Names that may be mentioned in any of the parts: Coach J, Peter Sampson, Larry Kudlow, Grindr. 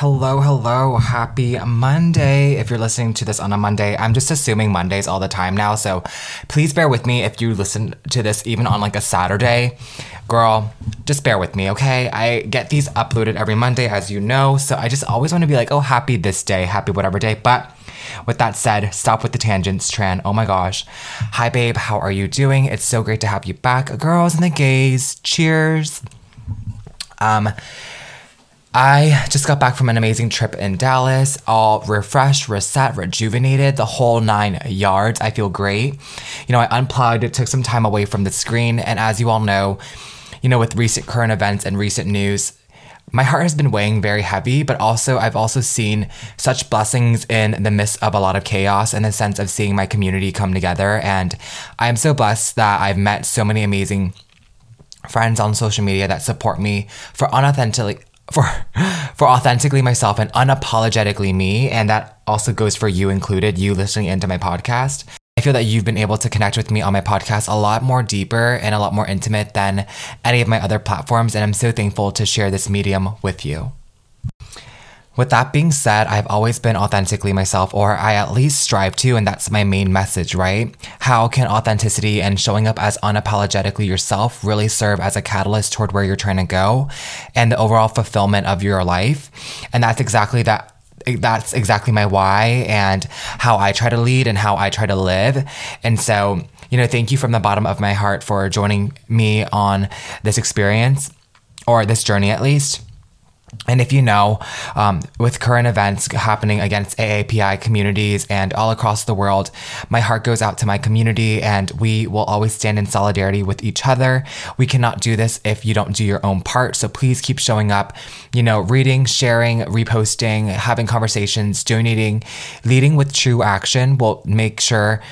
Hello, happy Monday. If you're listening to this on a Monday, I'm just assuming Mondays all the time now, so please bear with me if you listen to this even on like a Saturday. Girl, just bear with me, okay? I get these uploaded every Monday, as you know, so I just always want to be like, oh, happy this day, happy whatever day, but with that said, stop with the tangents, Tran. Oh my gosh. Hi, babe, how are you doing? It's so great to have you back. Girls and the gays, cheers. I just got back from an amazing trip in Dallas, all refreshed, reset, rejuvenated, the whole 9 yards. I feel great. You know, I unplugged, it took some time away from the screen, and as you all know, you know, with recent current events and recent news, my heart has been weighing very heavy, but also I've also seen such blessings in the midst of a lot of chaos in the sense of seeing my community come together, and I am so blessed that I've met so many amazing friends on social media that support me for authentically myself and unapologetically me, and that also goes for you included, you listening into my podcast. I feel that you've been able to connect with me on my podcast a lot more deeper and a lot more intimate than any of my other platforms, and I'm so thankful to share this medium with you. With that being said, I've always been authentically myself, or I at least strive to, and that's my main message, right? How can authenticity and showing up as unapologetically yourself really serve as a catalyst toward where you're trying to go and the overall fulfillment of your life? And that's exactly my why and how I try to lead and how I try to live. And so, you know, thank you from the bottom of my heart for joining me on this experience, or this journey at least. And if you know, with current events happening against AAPI communities and all across the world, my heart goes out to my community, and we will always stand in solidarity with each other. We cannot do this if you don't do your own part. So please keep showing up, you know, reading, sharing, reposting, having conversations, donating, leading with true action will make sure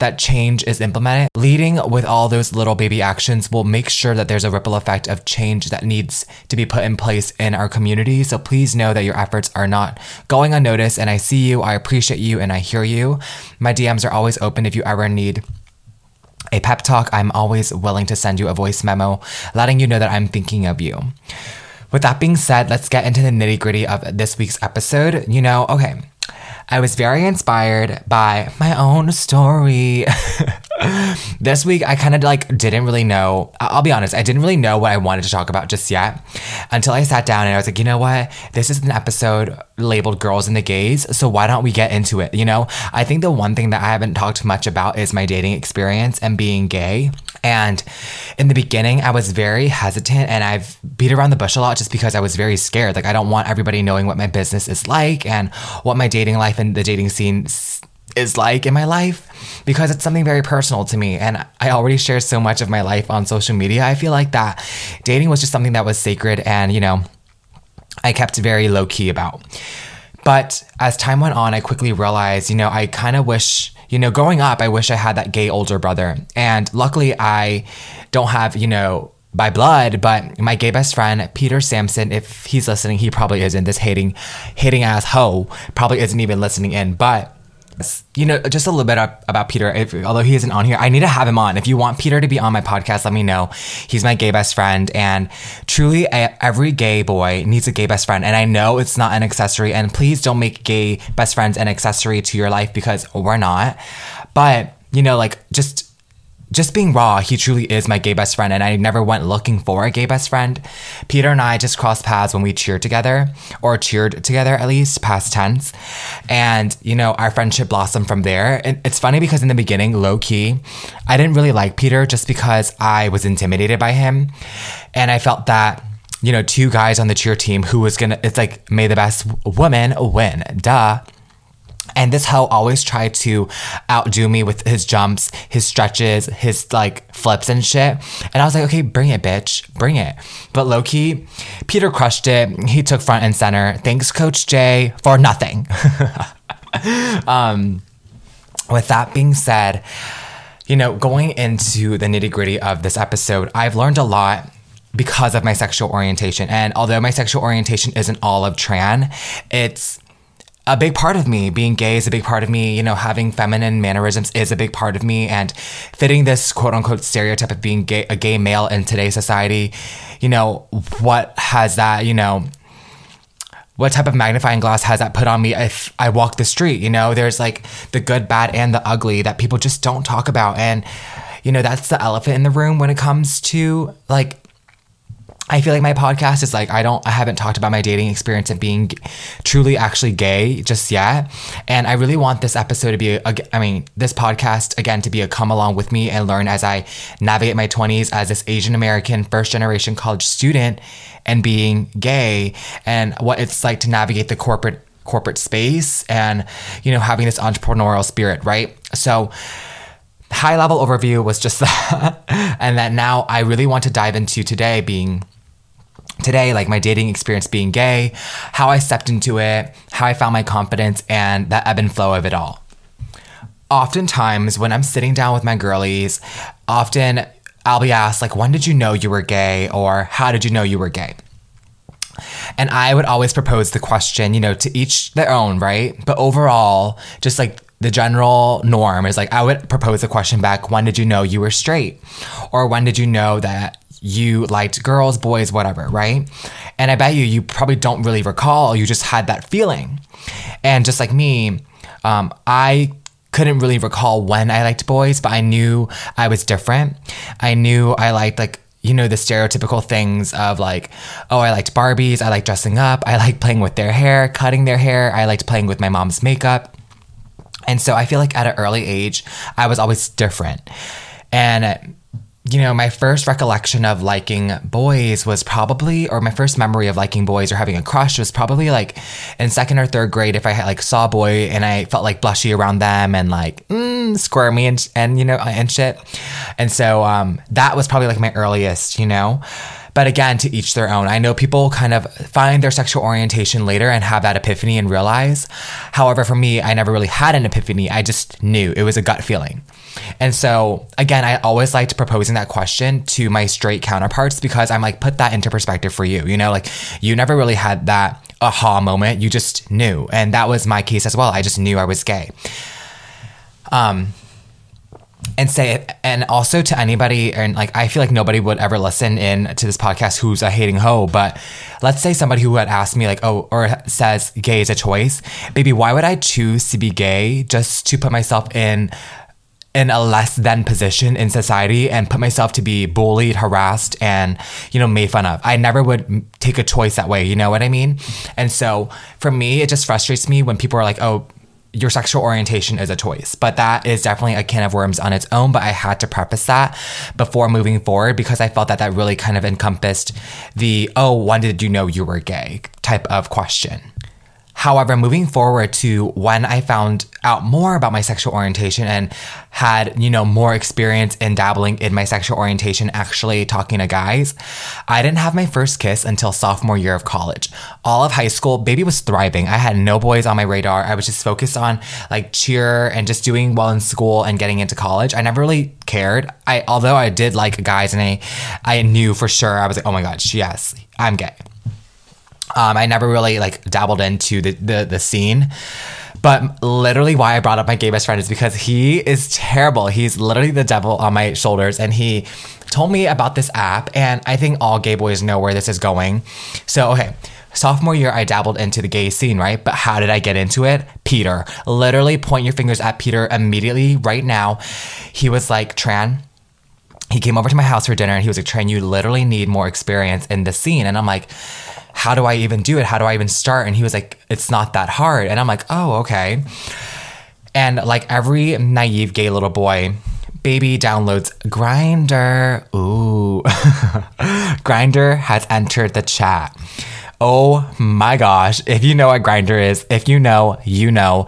that change is implemented. Leading with all those little baby actions will make sure that there's a ripple effect of change that needs to be put in place in our community. So please know that your efforts are not going unnoticed, and I see you, I appreciate you, and I hear you. My DMs are always open if you ever need a pep talk. I'm always willing to send you a voice memo letting you know that I'm thinking of you. With that being said, let's get into the nitty-gritty of this week's episode. You know, okay, I was very inspired by my own story. This week, I kind of didn't really know. I'll be honest, I didn't really know what I wanted to talk about just yet until I sat down and I was like, you know what? This is an episode labeled Girls and the Gays, so why don't we get into it? You know, I think the one thing that I haven't talked much about is my dating experience and being gay. And in the beginning, I was very hesitant, and I've beat around the bush a lot just because I was very scared. Like, I don't want everybody knowing what my business is like and what my dating life and the dating scene is like in my life, because it's something very personal to me, and I already shared so much of my life on social media. I feel like that dating was just something that was sacred, and, you know, I kept very low-key about. But as time went on, I quickly realized, you know, I kind of wish, you know, growing up, I wish I had that gay older brother. And luckily, I don't have, you know, by blood, but my gay best friend, Peter Sampson, if he's listening, he probably isn't. This hating ass hoe probably isn't even listening in. But, you know, just a little bit about Peter, although he isn't on here, I need to have him on. If you want Peter to be on my podcast, let me know. He's my gay best friend, and truly every gay boy needs a gay best friend. And I know it's not an accessory, and please don't make gay best friends an accessory to your life, because we're not. But, you know, like, just being raw, he truly is my gay best friend, and I never went looking for a gay best friend. Peter and I just crossed paths when we cheered together, at least, past tense. And, you know, our friendship blossomed from there. And it's funny because in the beginning, low-key, I didn't really like Peter just because I was intimidated by him. And I felt that, you know, two guys on the cheer team who was it's like, may the best woman win, duh. And this hoe always tried to outdo me with his jumps, his stretches, his flips and shit. And I was like, okay, bring it, bitch, bring it. But low-key, Peter crushed it. He took front and center. Thanks, Coach J, for nothing. With that being said, you know, going into the nitty-gritty of this episode, I've learned a lot because of my sexual orientation. And although my sexual orientation isn't all of Tran, it's a big part of me. Being gay is a big part of me. You know, having feminine mannerisms is a big part of me. And fitting this quote-unquote stereotype of being gay, a gay male in today's society, you know, what has that, you know, what type of magnifying glass has that put on me if I walk the street? You know, there's like the good, bad, and the ugly that people just don't talk about. And, you know, that's the elephant in the room when it comes to, like, I feel like my podcast is like, I haven't talked about my dating experience and being truly actually gay just yet. And I really want this episode to be, this podcast again, to be a come along with me and learn as I navigate my 20s as this Asian American first generation college student and being gay, and what it's like to navigate the corporate space and, you know, having this entrepreneurial spirit, right? So high level overview was just that. And that now I really want to dive into today, like my dating experience being gay, how I stepped into it, how I found my confidence, and the ebb and flow of it all. Oftentimes, when I'm sitting down with my girlies, often I'll be asked, like, when did you know you were gay? Or how did you know you were gay? And I would always propose the question, you know, to each their own, right? But overall, just like the general norm is like, I would propose the question back, when did you know you were straight? Or when did you know that you liked girls, boys, whatever, right? And I bet you probably don't really recall. You just had that feeling. And just like me, I couldn't really recall when I liked boys, but I knew I was different. I knew I liked, like, you know, the stereotypical things of like, oh, I liked Barbies. I liked dressing up. I liked playing with their hair, cutting their hair. I liked playing with my mom's makeup. And so I feel like at an early age, I was always different. And, you know, my first recollection of liking boys was probably, or my first memory of liking boys or having a crush was probably like in second or third grade, if I had like saw a boy and I felt like blushy around them and like squirmy and, you know, and shit. And so that was probably like my earliest, you know. But again, to each their own. I know people kind of find their sexual orientation later and have that epiphany and realize. However, for me, I never really had an epiphany. I just knew. It was a gut feeling. And so, again, I always liked proposing that question to my straight counterparts because I'm like, put that into perspective for you. You know, like, you never really had that aha moment. You just knew. And that was my case as well. I just knew I was gay. And also to anybody, and like, I feel like nobody would ever listen in to this podcast who's a hating hoe, but let's say somebody who had asked me like, oh, or says gay is a choice. Baby, why would I choose to be gay just to put myself in a less than position in society and put myself to be bullied, harassed, and, you know, made fun of? I never would take a choice that way. You know what I mean? And so for me, it just frustrates me when people are like, oh, your sexual orientation is a choice. But that is definitely a can of worms on its own. But I had to preface that before moving forward because I felt that really kind of encompassed the, oh, when did you know you were gay type of question. However, moving forward to when I found out more about my sexual orientation and had, you know, more experience in dabbling in my sexual orientation, actually talking to guys, I didn't have my first kiss until sophomore year of college. All of high school, baby was thriving. I had no boys on my radar. I was just focused on like cheer and just doing well in school and getting into college. I never really cared. Although I did like guys, and I knew for sure, I was like, oh my gosh, yes, I'm gay. I never really like dabbled into the scene, but literally why I brought up my gay best friend is because he is terrible. He's literally the devil on my shoulders, and he told me about this app, and I think all gay boys know where this is going. So, okay. Sophomore year, I dabbled into the gay scene, right? But how did I get into it? Peter. Literally point your fingers at Peter immediately right now. He was like, Tran. He came over to my house for dinner, and he was like, Tran, you literally need more experience in the scene. And I'm like, how do I even do it? How do I even start? And he was like, it's not that hard. And I'm like, oh, okay. And like every naive gay little boy, baby downloads Grindr. Ooh. Grindr has entered the chat. Oh my gosh. If you know what Grindr is, if you know, you know.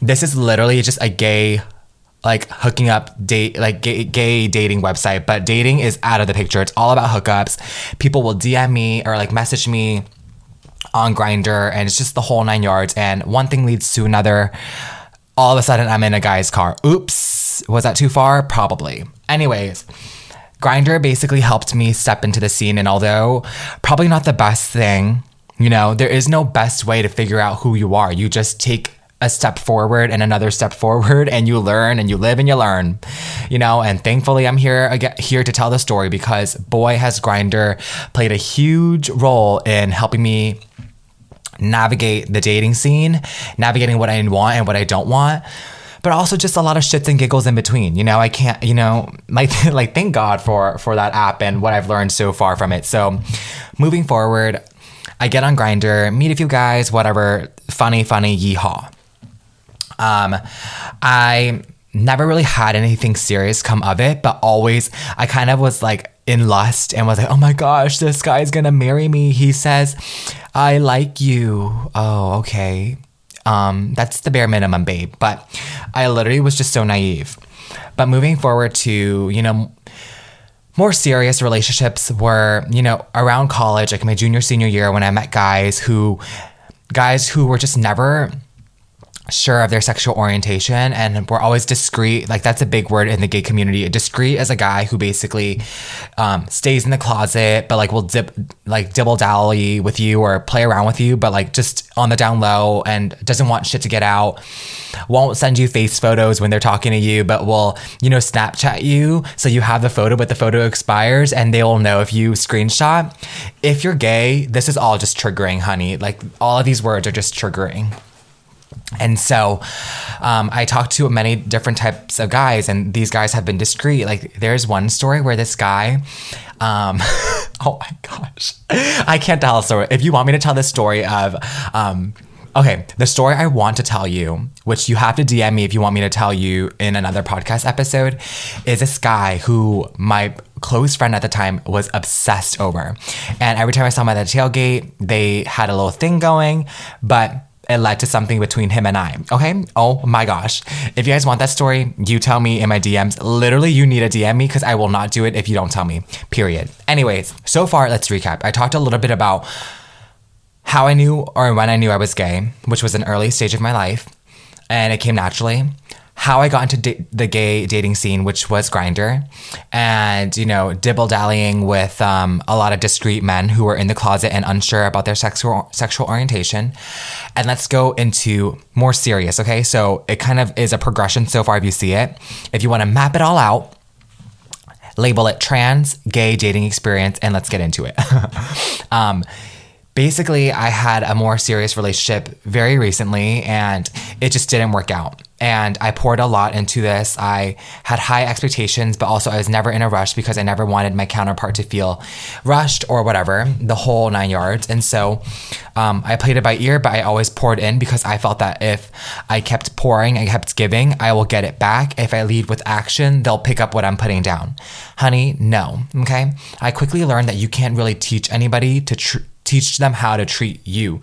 This is literally just a gay, like, hooking up, date, like gay dating website, but dating is out of the picture. It's all about hookups. People will DM me or like message me on Grindr, and it's just the whole nine yards. And one thing leads to another. all of a sudden I'm in a guy's car. Oops. Was that too far? Probably. Anyways, Grindr basically helped me step into the scene. And although probably not the best thing, you know, there is no best way to figure out who you are. You just take a step forward and another step forward, and you learn and you live and you learn, you know. And thankfully I'm here to tell the story, because boy, has Grindr played a huge role in helping me navigate the dating scene, navigating what I want and what I don't want, but also just a lot of shits and giggles in between. You know, I can't, you know, like thank God for that app and what I've learned so far from it. So moving forward, I get on Grindr, meet a few guys, whatever, funny, yeehaw. I never really had anything serious come of it, but always I kind of was like in lust and was like, oh my gosh, this guy's gonna marry me. He says, I like you. Oh, okay. That's the bare minimum, babe. But I literally was just so naive. But moving forward to, you know, more serious relationships were, you know, around college, like my junior, senior year, when I met guys who were just never sure of their sexual orientation and were always discreet. Like, that's a big word in the gay community. Discreet is a guy who basically stays in the closet, but like will dibble dally with you or play around with you, but like just on the down low, and doesn't want shit to get out. Won't send you face photos when they're talking to you, but will, you know, Snapchat you so you have the photo, but the photo expires and they will know if you screenshot. If you're gay, this is all just triggering, honey. Like, all of these words are just triggering. And so I talked to many different types of guys, and these guys have been discreet. Like, there's one story where this guy, oh my gosh, I can't tell a story. If you want me to tell this story of, okay, the story I want to tell you, which you have to DM me if you want me to tell you in another podcast episode, is this guy who my close friend at the time was obsessed over. And every time I saw him at the tailgate, they had a little thing going, but it led to something between him and I, okay? Oh my gosh. If you guys want that story, you tell me in my DMs. Literally, you need to DM me, because I will not do it if you don't tell me, period. Anyways, so far, let's recap. I talked a little bit about how I knew or when I knew I was gay, which was an early stage of my life, and it came naturally. How I got into the gay dating scene, which was Grindr, and, you know, dibble-dallying with a lot of discreet men who were in the closet and unsure about their sexual orientation. And let's go into more serious, okay? So it kind of is a progression so far if you see it. If you want to map it all out, label it trans gay dating experience, and let's get into it. Basically, I had a more serious relationship very recently, and it just didn't work out. And I poured a lot into this. I had high expectations, but also I was never in a rush, because I never wanted my counterpart to feel rushed or whatever, the whole 9 yards. And so I played it by ear, but I always poured in, because I felt that if I kept pouring, I kept giving, I will get it back. If I lead with action, they'll pick up what I'm putting down. Honey, no, okay? I quickly learned that you can't really teach anybody to teach them how to treat you.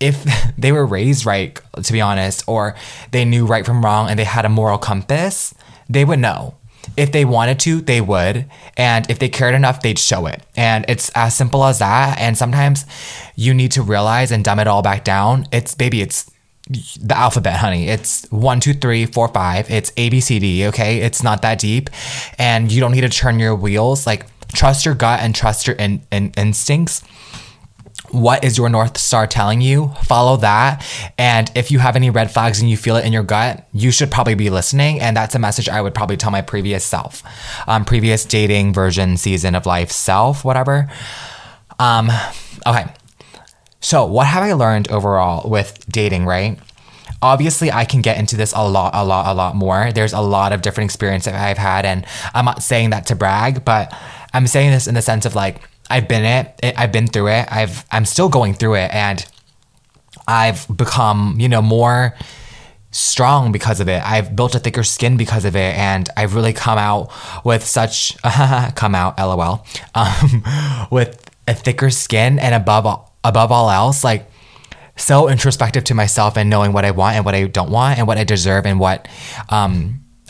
If they were raised right, to be honest, or they knew right from wrong and they had a moral compass, they would know. If they wanted to, they would. And if they cared enough, they'd show it. And it's as simple as that. And sometimes you need to realize and dumb it all back down. It's the alphabet, honey. It's 1, 2, 3, 4, 5. It's A, B, C, D, okay? It's not that deep. And you don't need to turn your wheels. Like, trust your gut and trust your instincts. What is your North Star telling you? Follow that. And if you have any red flags and you feel it in your gut, you should probably be listening. And that's a message I would probably tell my previous self, previous dating version, season of life self, whatever. Okay. So what have I learned overall with dating, right? Obviously, I can get into this a lot more. There's a lot of different experience that I've had. And I'm not saying that to brag, but I'm saying this in the sense of, like, I've been through it. I'm still going through it, and I've become, you know, more strong because of it. I've built a thicker skin because of it, and I've really come out with such come out, LOL, with a thicker skin, and above all else, like, so introspective to myself and knowing what I want and what I don't want and what I deserve and what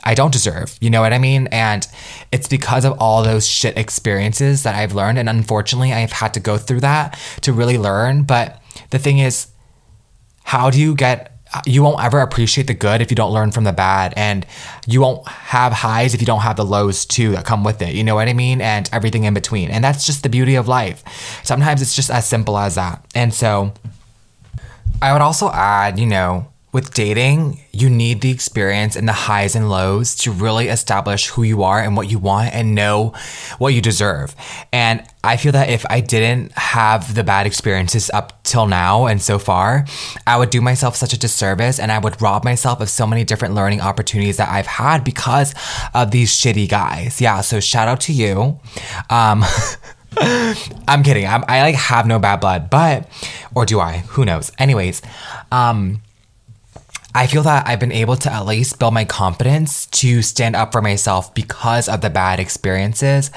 I don't deserve, you know what I mean? And it's because of all those shit experiences that I've learned. And unfortunately, I've had to go through that to really learn. But the thing is, how do you get you won't ever appreciate the good if you don't learn from the bad, and you won't have highs if you don't have the lows too that come with it, you know what I mean, and everything in between. And that's just the beauty of life. Sometimes it's just as simple as that. And so I would also add, you know, with dating, you need the experience and the highs and lows to really establish who you are and what you want and know what you deserve. And I feel that if I didn't have the bad experiences up till now and so far, I would do myself such a disservice, and I would rob myself of so many different learning opportunities that I've had because of these shitty guys. Yeah, so shout out to you. I'm kidding. I like have no bad blood, but, or do I? Who knows? Anyways, I feel that I've been able to at least build my confidence to stand up for myself because of the bad experiences.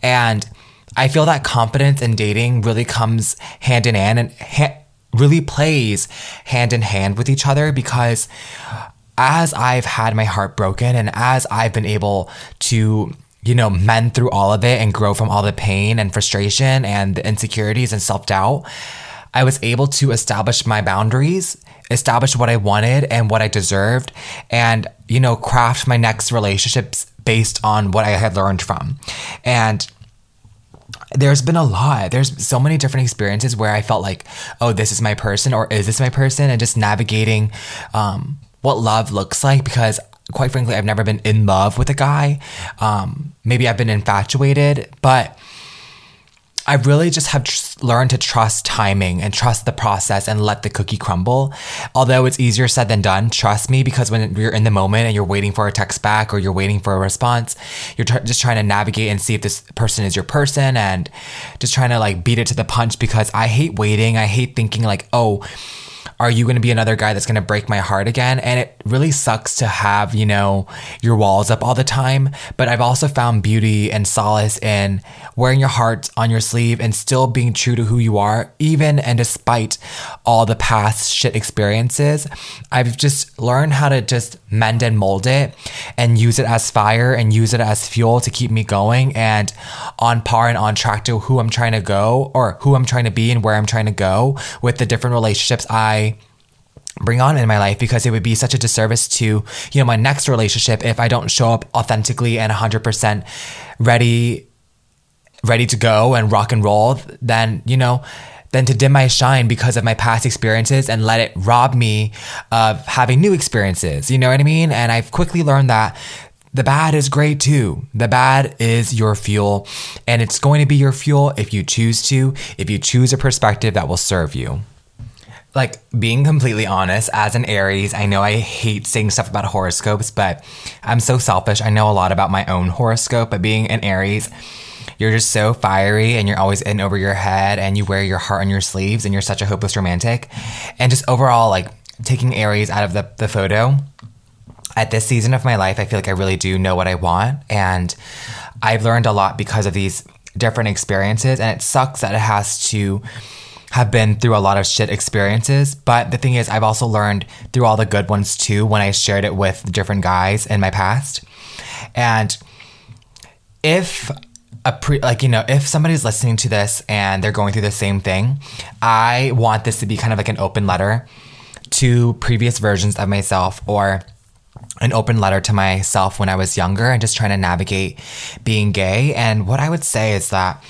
And I feel that confidence in dating really comes hand in hand and really plays hand in hand with each other, because as I've had my heart broken and as I've been able to, you know, mend through all of it and grow from all the pain and frustration and the insecurities and self-doubt, I was able to establish my boundaries, establish what I wanted and what I deserved, and, you know, craft my next relationships based on what I had learned from. And there's been a lot. There's so many different experiences where I felt like, oh, this is my person, or is this my person? And just navigating what love looks like, because quite frankly, I've never been in love with a guy. Maybe I've been infatuated, but I really just have learned to trust timing and trust the process and let the cookie crumble. Although it's easier said than done, trust me, because when you're in the moment and you're waiting for a text back or you're waiting for a response, you're just trying to navigate and see if this person is your person, and just trying to like beat it to the punch, because I hate waiting. I hate thinking like, oh, are you going to be another guy that's going to break my heart again? And it really sucks to have, you know, your walls up all the time. But I've also found beauty and solace in wearing your heart on your sleeve and still being true to who you are, even and despite all the past shit experiences. I've just learned how to just mend and mold it and use it as fire and use it as fuel to keep me going and on par and on track to who I'm trying to go, or who I'm trying to be and where I'm trying to go with the different relationships I bring on in my life, because it would be such a disservice to, you know, my next relationship if I don't show up authentically and 100% ready to go and rock and roll, then, you know, then to dim my shine because of my past experiences and let it rob me of having new experiences. You know what I mean? And I've quickly learned that the bad is great too. The bad is your fuel, and it's going to be your fuel if you choose to, if you choose a perspective that will serve you. Like, being completely honest, as an Aries, I know I hate saying stuff about horoscopes, but I'm so selfish. I know a lot about my own horoscope, but being an Aries, you're just so fiery and you're always in over your head, and you wear your heart on your sleeves, and you're such a hopeless romantic. And just overall, like, taking Aries out of the photo, at this season of my life, I feel like I really do know what I want. And I've learned a lot because of these different experiences, and it sucks that it has to have been through a lot of shit experiences. But the thing is, I've also learned through all the good ones too, when I shared it with different guys in my past. And if somebody's listening to this and they're going through the same thing, I want this to be kind of like an open letter to previous versions of myself, or an open letter to myself when I was younger and just trying to navigate being gay. And what I would say is that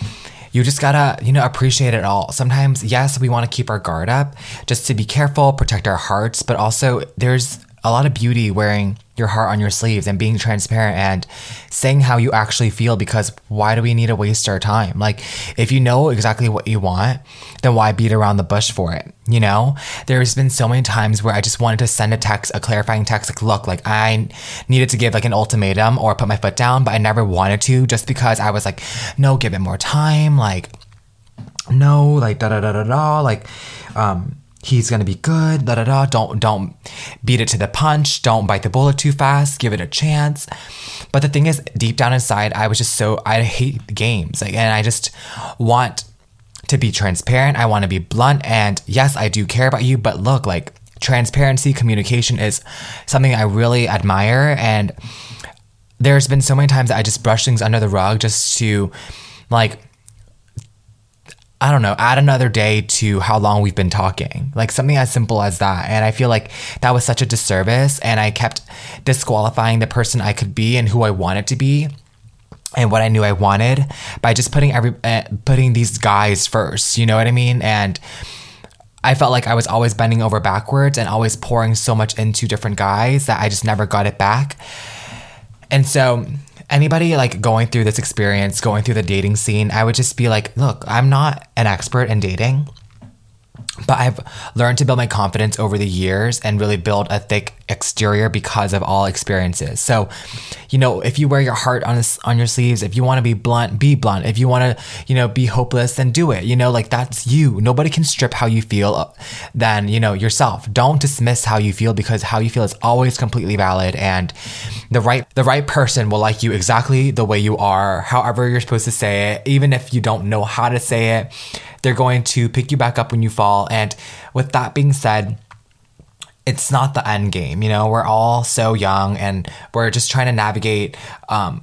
you just gotta, you know, appreciate it all. Sometimes, yes, we want to keep our guard up just to be careful, protect our hearts, but also there's a lot of beauty wearing your heart on your sleeves and being transparent and saying how you actually feel, because why do we need to waste our time? Like, if you know exactly what you want, then why beat around the bush for it? You know, there's been so many times where I just wanted to send a clarifying text, like, look, like I needed to give like an ultimatum or put my foot down, but I never wanted to, just because I was like, no, give it more time. Like, no, like, da da da da da. Like, he's going to be good, da da da, don't beat it to the punch, don't bite the bullet too fast, give it a chance. But the thing is, deep down inside, I was just so, I hate games, like, and I just want to be transparent, I want to be blunt, and yes, I do care about you, but look, like, transparency, communication is something I really admire, and there's been so many times that I just brush things under the rug just to, like, I don't know, add another day to how long we've been talking, like something as simple as that. And I feel like that was such a disservice, and I kept disqualifying the person I could be and who I wanted to be and what I knew I wanted by just putting these guys first, you know what I mean? And I felt like I was always bending over backwards and always pouring so much into different guys that I just never got it back. And so anybody like going through this experience, going through the dating scene, I would just be like, look, I'm not an expert in dating, but I've learned to build my confidence over the years and really build a thick exterior because of all experiences. So, you know, if you wear your heart on your sleeves, if you want to be blunt, be blunt. If you want to, you know, be hopeless, then do it. You know, like that's you. Nobody can strip how you feel than, you know, yourself. Don't dismiss how you feel, because how you feel is always completely valid. And the right person will like you exactly the way you are, however you're supposed to say it. Even if you don't know how to say it, they're going to pick you back up when you fall. And with that being said, it's not the end game. You know, we're all so young and we're just trying to navigate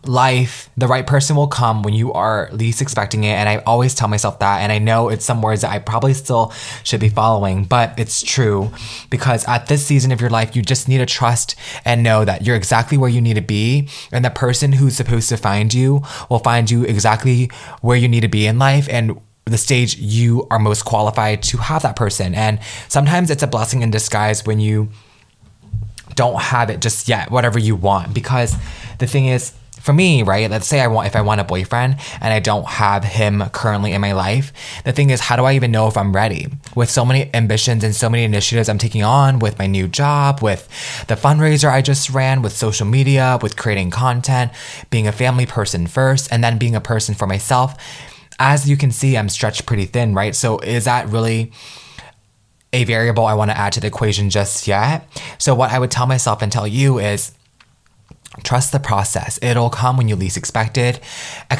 life. The right person will come when you are least expecting it. And I always tell myself that. And I know it's some words that I probably still should be following, but it's true, because at this season of your life, you just need to trust and know that you're exactly where you need to be. And the person who's supposed to find you will find you exactly where you need to be in life and the stage you are most qualified to have that person. And sometimes it's a blessing in disguise when you don't have it just yet, whatever you want. Because the thing is, for me, right, let's say if I want a boyfriend and I don't have him currently in my life, the thing is, how do I even know if I'm ready? With so many ambitions and so many initiatives I'm taking on, with my new job, with the fundraiser I just ran, with social media, with creating content, being a family person first, and then being a person for myself. As you can see, I'm stretched pretty thin, right? So is that really a variable I want to add to the equation just yet? So what I would tell myself and tell you is trust the process. It'll come when you least expect it,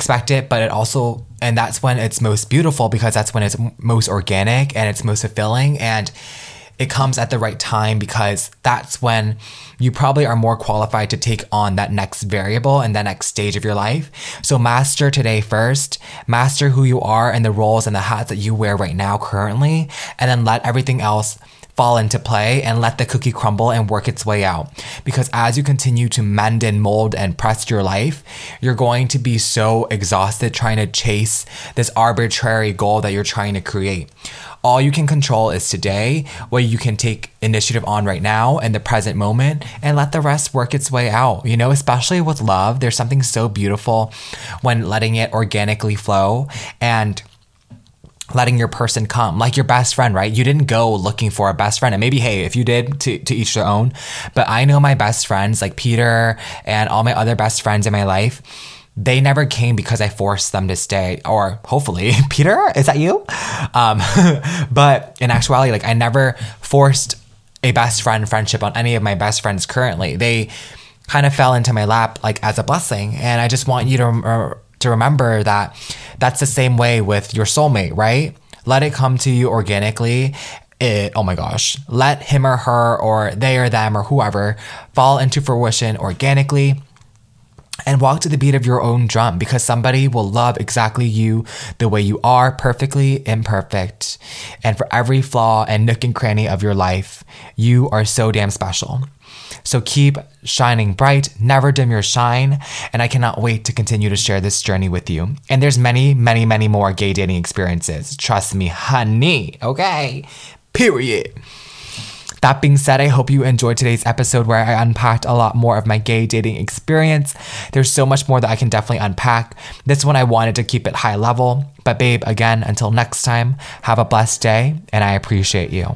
but it also, and that's when it's most beautiful, because that's when it's most organic and it's most fulfilling. And it comes at the right time, because that's when you probably are more qualified to take on that next variable and that next stage of your life. So master today first, master who you are and the roles and the hats that you wear right now currently, and then let everything else fall into play and let the cookie crumble and work its way out. Because as you continue to mend and mold and press your life, you're going to be so exhausted trying to chase this arbitrary goal that you're trying to create. All you can control is today, what you can take initiative on right now in the present moment, and let the rest work its way out. You know, especially with love, there's something so beautiful when letting it organically flow and letting your person come, like your best friend, right? You didn't go looking for a best friend. And maybe, hey, if you did, to each their own. But I know my best friends, like Peter and all my other best friends in my life, they never came because I forced them to stay, or hopefully, Peter, is that you? But in actuality, like I never forced a best friend friendship on any of my best friends currently. They kind of fell into my lap like as a blessing. And I just want you to remember that that's the same way with your soulmate, right? Let it come to you organically. Oh my gosh, let him or her or they or them or whoever fall into fruition organically. And walk to the beat of your own drum, because somebody will love exactly you the way you are, perfectly imperfect. And for every flaw and nook and cranny of your life, you are so damn special. So keep shining bright, never dim your shine. And I cannot wait to continue to share this journey with you. And there's many, many, many more gay dating experiences. Trust me, honey. Okay, period. That being said, I hope you enjoyed today's episode where I unpacked a lot more of my gay dating experience. There's so much more that I can definitely unpack. This one, I wanted to keep it high level. But babe, again, until next time, have a blessed day, and I appreciate you.